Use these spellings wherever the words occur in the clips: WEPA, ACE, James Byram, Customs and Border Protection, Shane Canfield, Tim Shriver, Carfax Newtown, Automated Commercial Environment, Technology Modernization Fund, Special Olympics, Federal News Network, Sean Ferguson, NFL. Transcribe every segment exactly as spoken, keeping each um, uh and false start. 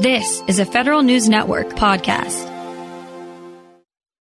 This is a Federal News Network podcast.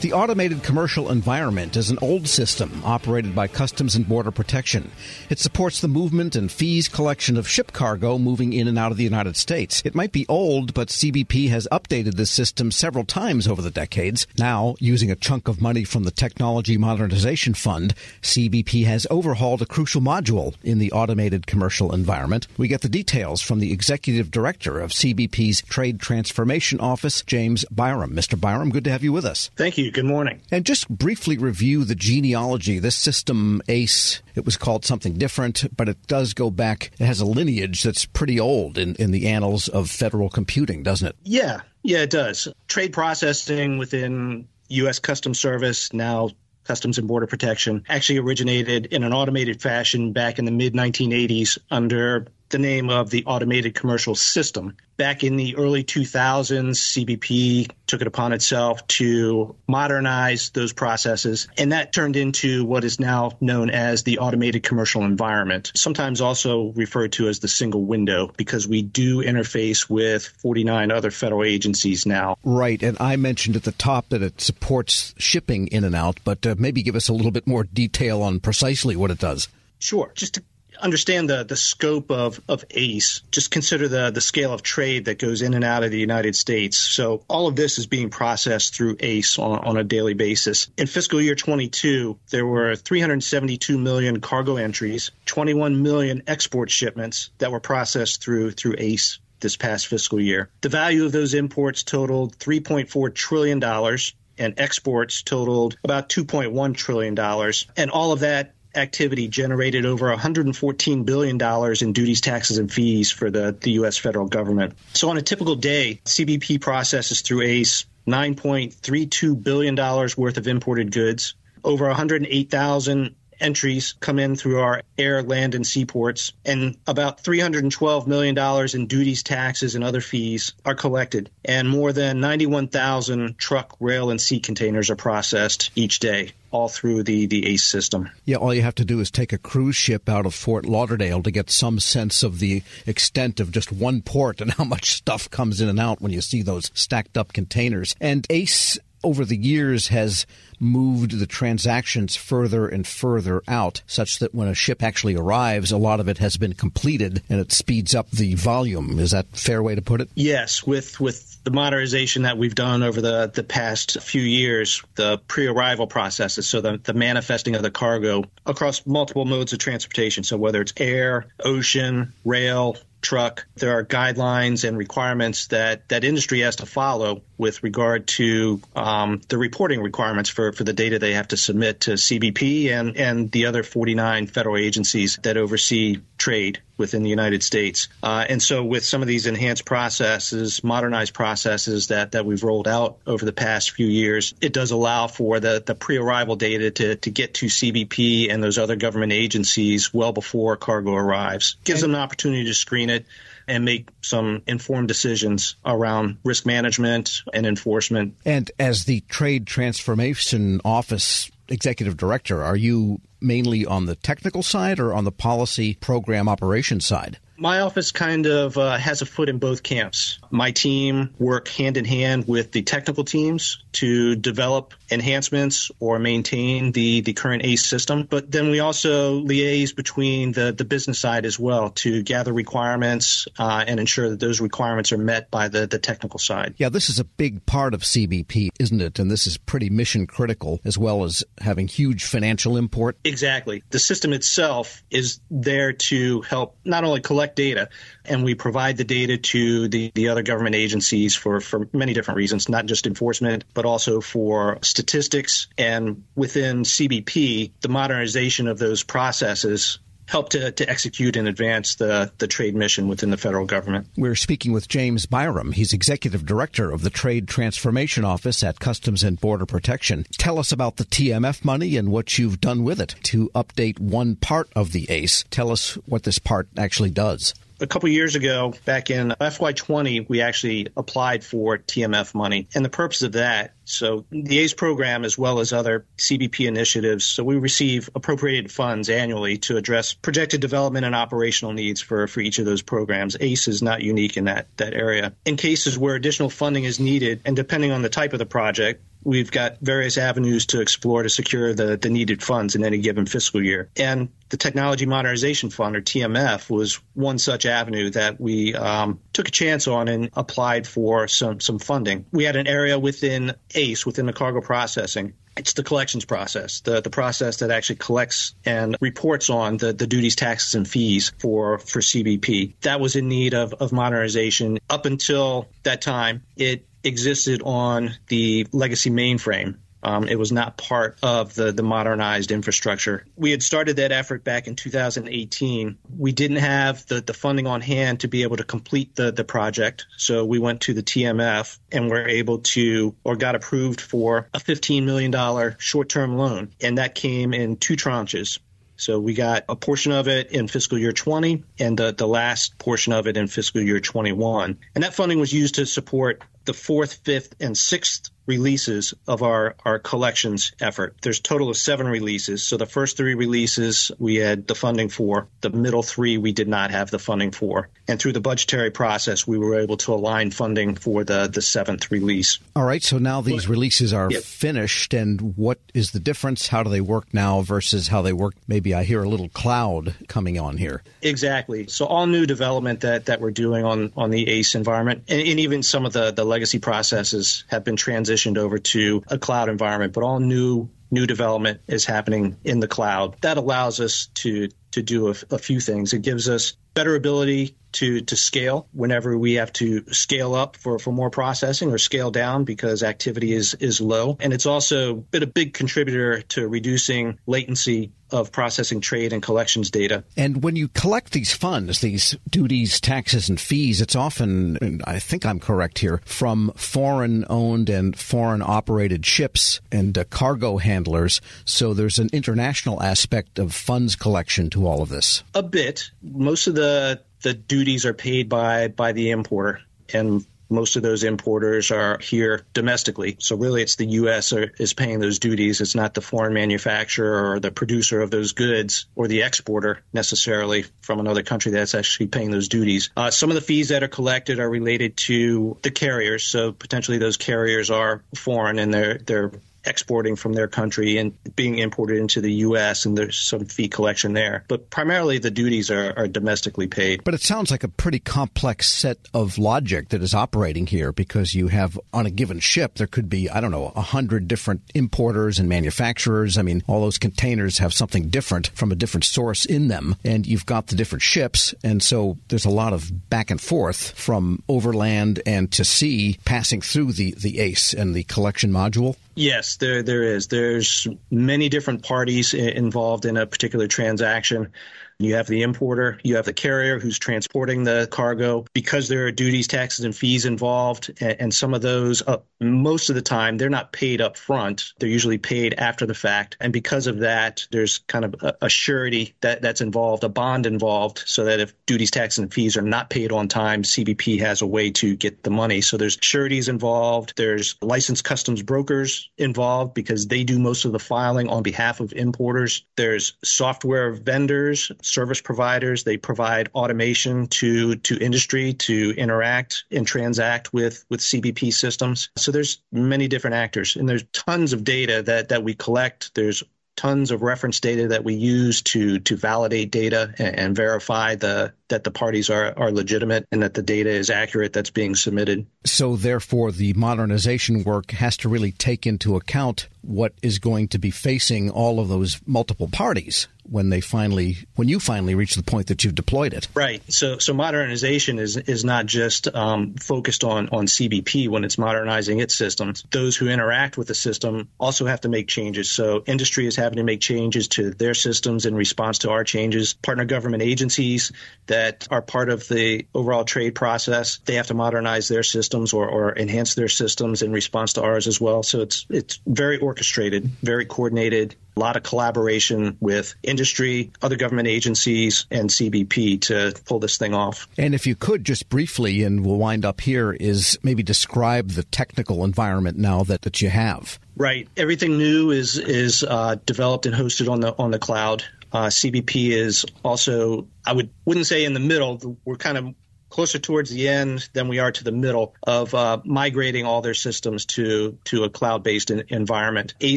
The Automated Commercial Environment is an old system operated by Customs and Border Protection. It supports the movement and fees collection of ship cargo moving in and out of the United States. It might be old, but C B P has updated this system several times over the decades. Now, using a chunk of money from the Technology Modernization Fund, C B P has overhauled a crucial module in the Automated Commercial Environment. We get the details from the Executive Director of C B P's Trade Transformation Office, James Byram. Mister Byram, good to have you with us. Thank you. Good morning. And just briefly review the genealogy. This system, ACE, it was called something different, but it does go back. It has a lineage that's pretty old in, in the annals of federal computing, doesn't it? Yeah. Yeah, it does. Trade processing within U S Customs Service, now Customs and Border Protection, actually originated in an automated fashion back in the mid nineteen eighties under the name of the Automated Commercial System. Back in the early two thousands, C B P took it upon itself to modernize those processes, and that turned into what is now known as the Automated Commercial Environment, sometimes also referred to as the single window, because we do interface with forty-nine other federal agencies now. Right, and I mentioned at the top that it supports shipping in and out, but uh, maybe give us a little bit more detail on precisely what it does. Sure. Just to understand the, the scope of, of ACE, just consider the, the scale of trade that goes in and out of the United States. So all of this is being processed through ACE on, on a daily basis. In fiscal year twenty-two, there were three hundred seventy-two million cargo entries, twenty-one million export shipments that were processed through through ACE this past fiscal year. The value of those imports totaled three point four trillion dollars, and exports totaled about two point one trillion dollars. And all of that activity generated over one hundred fourteen billion dollars in duties, taxes, and fees for the, the U S federal government. So on a typical day, C B P processes through ACE nine point three two billion dollars worth of imported goods. Over one hundred eight thousand entries come in through our air, land, and seaports, and about three hundred twelve million dollars in duties, taxes, and other fees are collected, and more than ninety-one thousand truck, rail, and sea containers are processed each day, all through the, the ACE system. Yeah, all you have to do is take a cruise ship out of Fort Lauderdale to get some sense of the extent of just one port and how much stuff comes in and out when you see those stacked up containers. And ACE, over the years, has moved the transactions further and further out, such that when a ship actually arrives, a lot of it has been completed, and it speeds up the volume. Is that a fair way to put it? Yes. With with the modernization that we've done over the, the past few years, the pre-arrival processes, so the, the manifesting of the cargo across multiple modes of transportation, so whether it's air, ocean, rail, truck, there are guidelines and requirements that, that industry has to follow with regard to um, the reporting requirements for, for the data they have to submit to C B P and, and the other forty-nine federal agencies that oversee trade within the United States. Uh, and so with some of these enhanced processes, modernized processes that, that we've rolled out over the past few years, it does allow for the, the pre-arrival data to, to get to C B P and those other government agencies well before cargo arrives. Gives them an opportunity to screen it and make some informed decisions around risk management and enforcement. And as the Trade Transformation Office Executive Director, are you mainly on the technical side or on the policy program operation side? My office kind of uh, has a foot in both camps. My team work hand in hand with the technical teams to develop enhancements or maintain the, the current ACE system. But then we also liaise between the, the business side as well to gather requirements uh, and ensure that those requirements are met by the, the technical side. Yeah, this is a big part of C B P, isn't it? And this is pretty mission critical, as well as having huge financial import. Exactly. The system itself is there to help not only collect data, and we provide the data to the, the other government agencies for, for many different reasons, not just enforcement, but also for statistics. And within C B P, the modernization of those processes help to, to execute and advance the, the trade mission within the federal government. We're speaking with James Byram. He's Executive Director of the Trade Transformation Office at Customs and Border Protection. Tell us about the T M F money and what you've done with it to update one part of the ACE. Tell us what this part actually does. a couple years ago, back in F Y twenty, we actually applied for T M F money. And the purpose of that, so the A C E program as well as other C B P initiatives, so we receive appropriated funds annually to address projected development and operational needs for, for each of those programs. A C E is not unique in that, that area. In cases where additional funding is needed, and depending on the type of the project, we've got various avenues to explore to secure the, the needed funds in any given fiscal year. And the Technology Modernization Fund, or T M F, was one such avenue that we um, took a chance on and applied for some, some funding. We had an area within A C E, within the cargo processing. It's the collections process, the, the process that actually collects and reports on the, the duties, taxes, and fees for, for C B P. That was in need of, of modernization. Up until that time, it existed on the legacy mainframe. Um, it was not part of the, the modernized infrastructure. We had started that effort back in two thousand eighteen. We didn't have the, the funding on hand to be able to complete the, the project, so we went to the T M F and were able to, or got approved for, a fifteen million dollars short-term loan, and that came in two tranches. So we got a portion of it in fiscal year twenty and the, the last portion of it in fiscal year twenty-one. And that funding was used to support the fourth, fifth, and sixth releases of our, our collections effort. There's a total of seven releases. So the first three releases we had the funding for. The middle three we did not have the funding for. And through the budgetary process, we were able to align funding for the, the seventh release. All right. So now these releases are yep. finished. And what is the difference? How do they work now versus how they worked? Maybe I hear a little cloud coming on here. Exactly. So all new development that, that we're doing on, on the A C E environment, and, and even some of the, the legacy processes have been transitioned over to a cloud environment, but all new new development is happening in the cloud. That allows us to to do a, a few things. It gives us better ability to to scale whenever we have to scale up for, for more processing or scale down because activity is is low. And it's also been a big contributor to reducing latency of processing trade and collections data. And when you collect these funds, these duties, taxes, and fees, it's often, and I think I'm correct here, from foreign-owned and foreign-operated ships and uh, cargo handlers. So there's an international aspect of funds collection to all of this. A bit. Most of the the duties are paid by, by the importer, and most of those importers are here domestically. So really it's the U S are, is paying those duties. It's not the foreign manufacturer or the producer of those goods or the exporter necessarily from another country that's actually paying those duties. Uh, some of the fees that are collected are related to the carriers. So potentially those carriers are foreign and they're they're exporting from their country and being imported into the U S, and there's some fee collection there. But primarily the duties are, are domestically paid. But it sounds like a pretty complex set of logic that is operating here, because you have on a given ship, there could be, I don't know, a hundred different importers and manufacturers. I mean, all those containers have something different from a different source in them, and you've got the different ships. And so there's a lot of back and forth from overland and to sea passing through the, the A C E and the collection module. Yes, there there is. There's many different parties involved in a particular transaction. You have the importer, you have the carrier who's transporting the cargo. Because there are duties, taxes, and fees involved, and some of those, uh, most of the time, they're not paid up front. They're usually paid after the fact. And because of that, there's kind of a, a surety that, that's involved, a bond involved, so that if duties, taxes, and fees are not paid on time, C B P has a way to get the money. So there's sureties involved. There's licensed customs brokers involved because they do most of the filing on behalf of importers. There's software vendors, service providers. They provide automation to to industry to interact and transact with, with C B P systems. So there's many different actors, and there's tons of data that, that we collect. There's tons of reference data that we use to to validate data and, and verify the that the parties are, are legitimate and that the data is accurate that's being submitted. So therefore, the modernization work has to really take into account what is going to be facing all of those multiple parties when they finally, when you finally reach the point that you've deployed it. Right. So so modernization is is not just um, focused on, on C B P when it's modernizing its systems. Those who interact with the system also have to make changes. So industry is having to make changes to their systems in response to our changes. Partner government agencies that that are part of the overall trade process, they have to modernize their systems or, or enhance their systems in response to ours as well. So it's it's very orchestrated, very coordinated. a lot of collaboration with industry, other government agencies, and C B P to pull this thing off. And if you could just briefly, and we'll wind up here, is maybe describe the technical environment now that, that you have. Right. Everything new is is uh, developed and hosted on the on the cloud. Uh, C B P is also, I would wouldn't say in the middle. We're kind of closer towards the end than we are to the middle of uh, migrating all their systems to to a cloud-based in- environment. A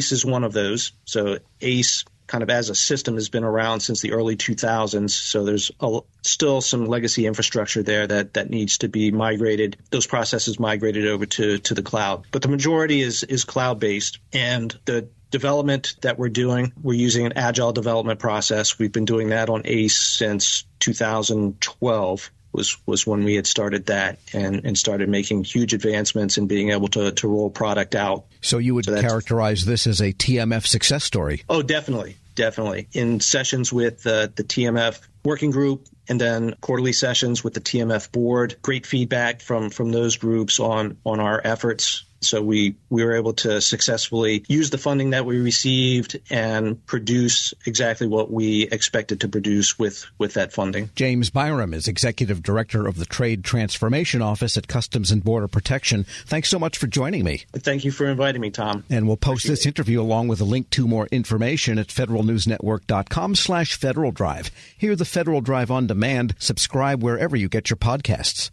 C E is one of those. So A C E kind of as a system has been around since the early two thousands. So there's a, still some legacy infrastructure there that, that needs to be migrated, those processes migrated over to, to the cloud. But the majority is is cloud-based, and the development that we're doing, we're using an agile development process. We've been doing that on A C E since two thousand twelve. was was when we had started that and, and started making huge advancements in being able to, to roll product out. So you would so characterize this as a T M F success story? Oh, definitely. Definitely. In sessions with uh, the T M F working group and then quarterly sessions with the T M F board, great feedback from, from those groups on, on our efforts. So we, we were able to successfully use the funding that we received and produce exactly what we expected to produce with, with that funding. James Byram is Executive Director of the Trade Transformation Office at Customs and Border Protection. Thanks so much for joining me. Thank you for inviting me, Tom. And we'll post Appreciate this interview along with a link to more information at federalnewsnetwork.com slash Federal Drive. Hear the Federal Drive on demand. Subscribe wherever you get your podcasts.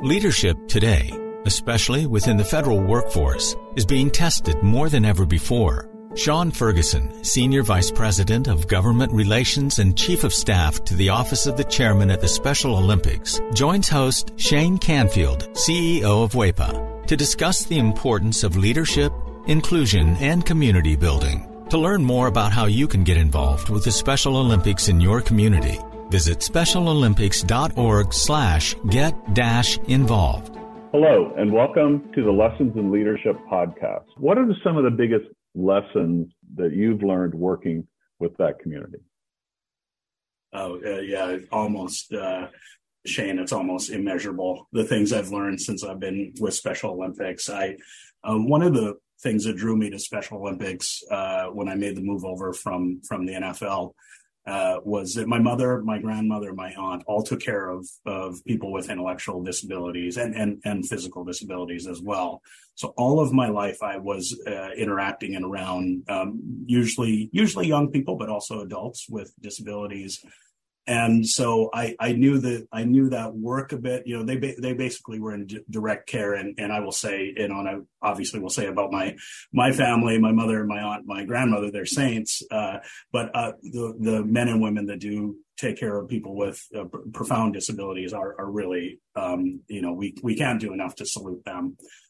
Leadership today, especially within the federal workforce, is being tested more than ever before. Sean Ferguson, Senior Vice President of Government Relations and Chief of Staff to the Office of the Chairman at the Special Olympics, joins host Shane Canfield, C E O of WEPA, to discuss the importance of leadership, inclusion, and community building. To learn more about how you can get involved with the Special Olympics in your community, visit specialolympics.org slash get dash involved. Hello, and welcome to the Lessons in Leadership podcast. What are some of the biggest lessons that you've learned working with that community? Oh, uh, yeah, it's almost, uh, Shane, it's almost immeasurable. The things I've learned since I've been with Special Olympics. I uh, one of the things that drew me to Special Olympics uh, when I made the move over from, from the N F L Uh, was that my mother, my grandmother, my aunt all took care of of people with intellectual disabilities and and, and physical disabilities as well. So all of my life, I was uh, interacting and around um, usually usually young people, but also adults with disabilities. And so I, I knew that I knew that work a bit. You know, they ba- they basically were in d- direct care. And, and I will say, you know, and I obviously will say about my my family, my mother, my aunt, my grandmother, they're saints. Uh, but uh, the the men and women that do take care of people with uh, p- profound disabilities are are really, um, you know, we we can't do enough to salute them.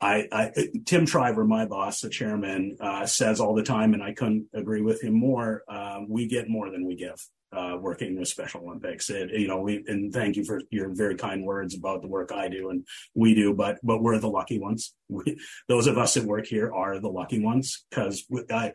I, I Tim Shriver, my boss, the chairman, uh, says all the time, and I couldn't agree with him more. Uh, we get more than we give. Uh, working with Special Olympics, it, you know, we, and thank you for your very kind words about the work I do and we do, but but we're the lucky ones. We, those of us that work here are the lucky ones, because I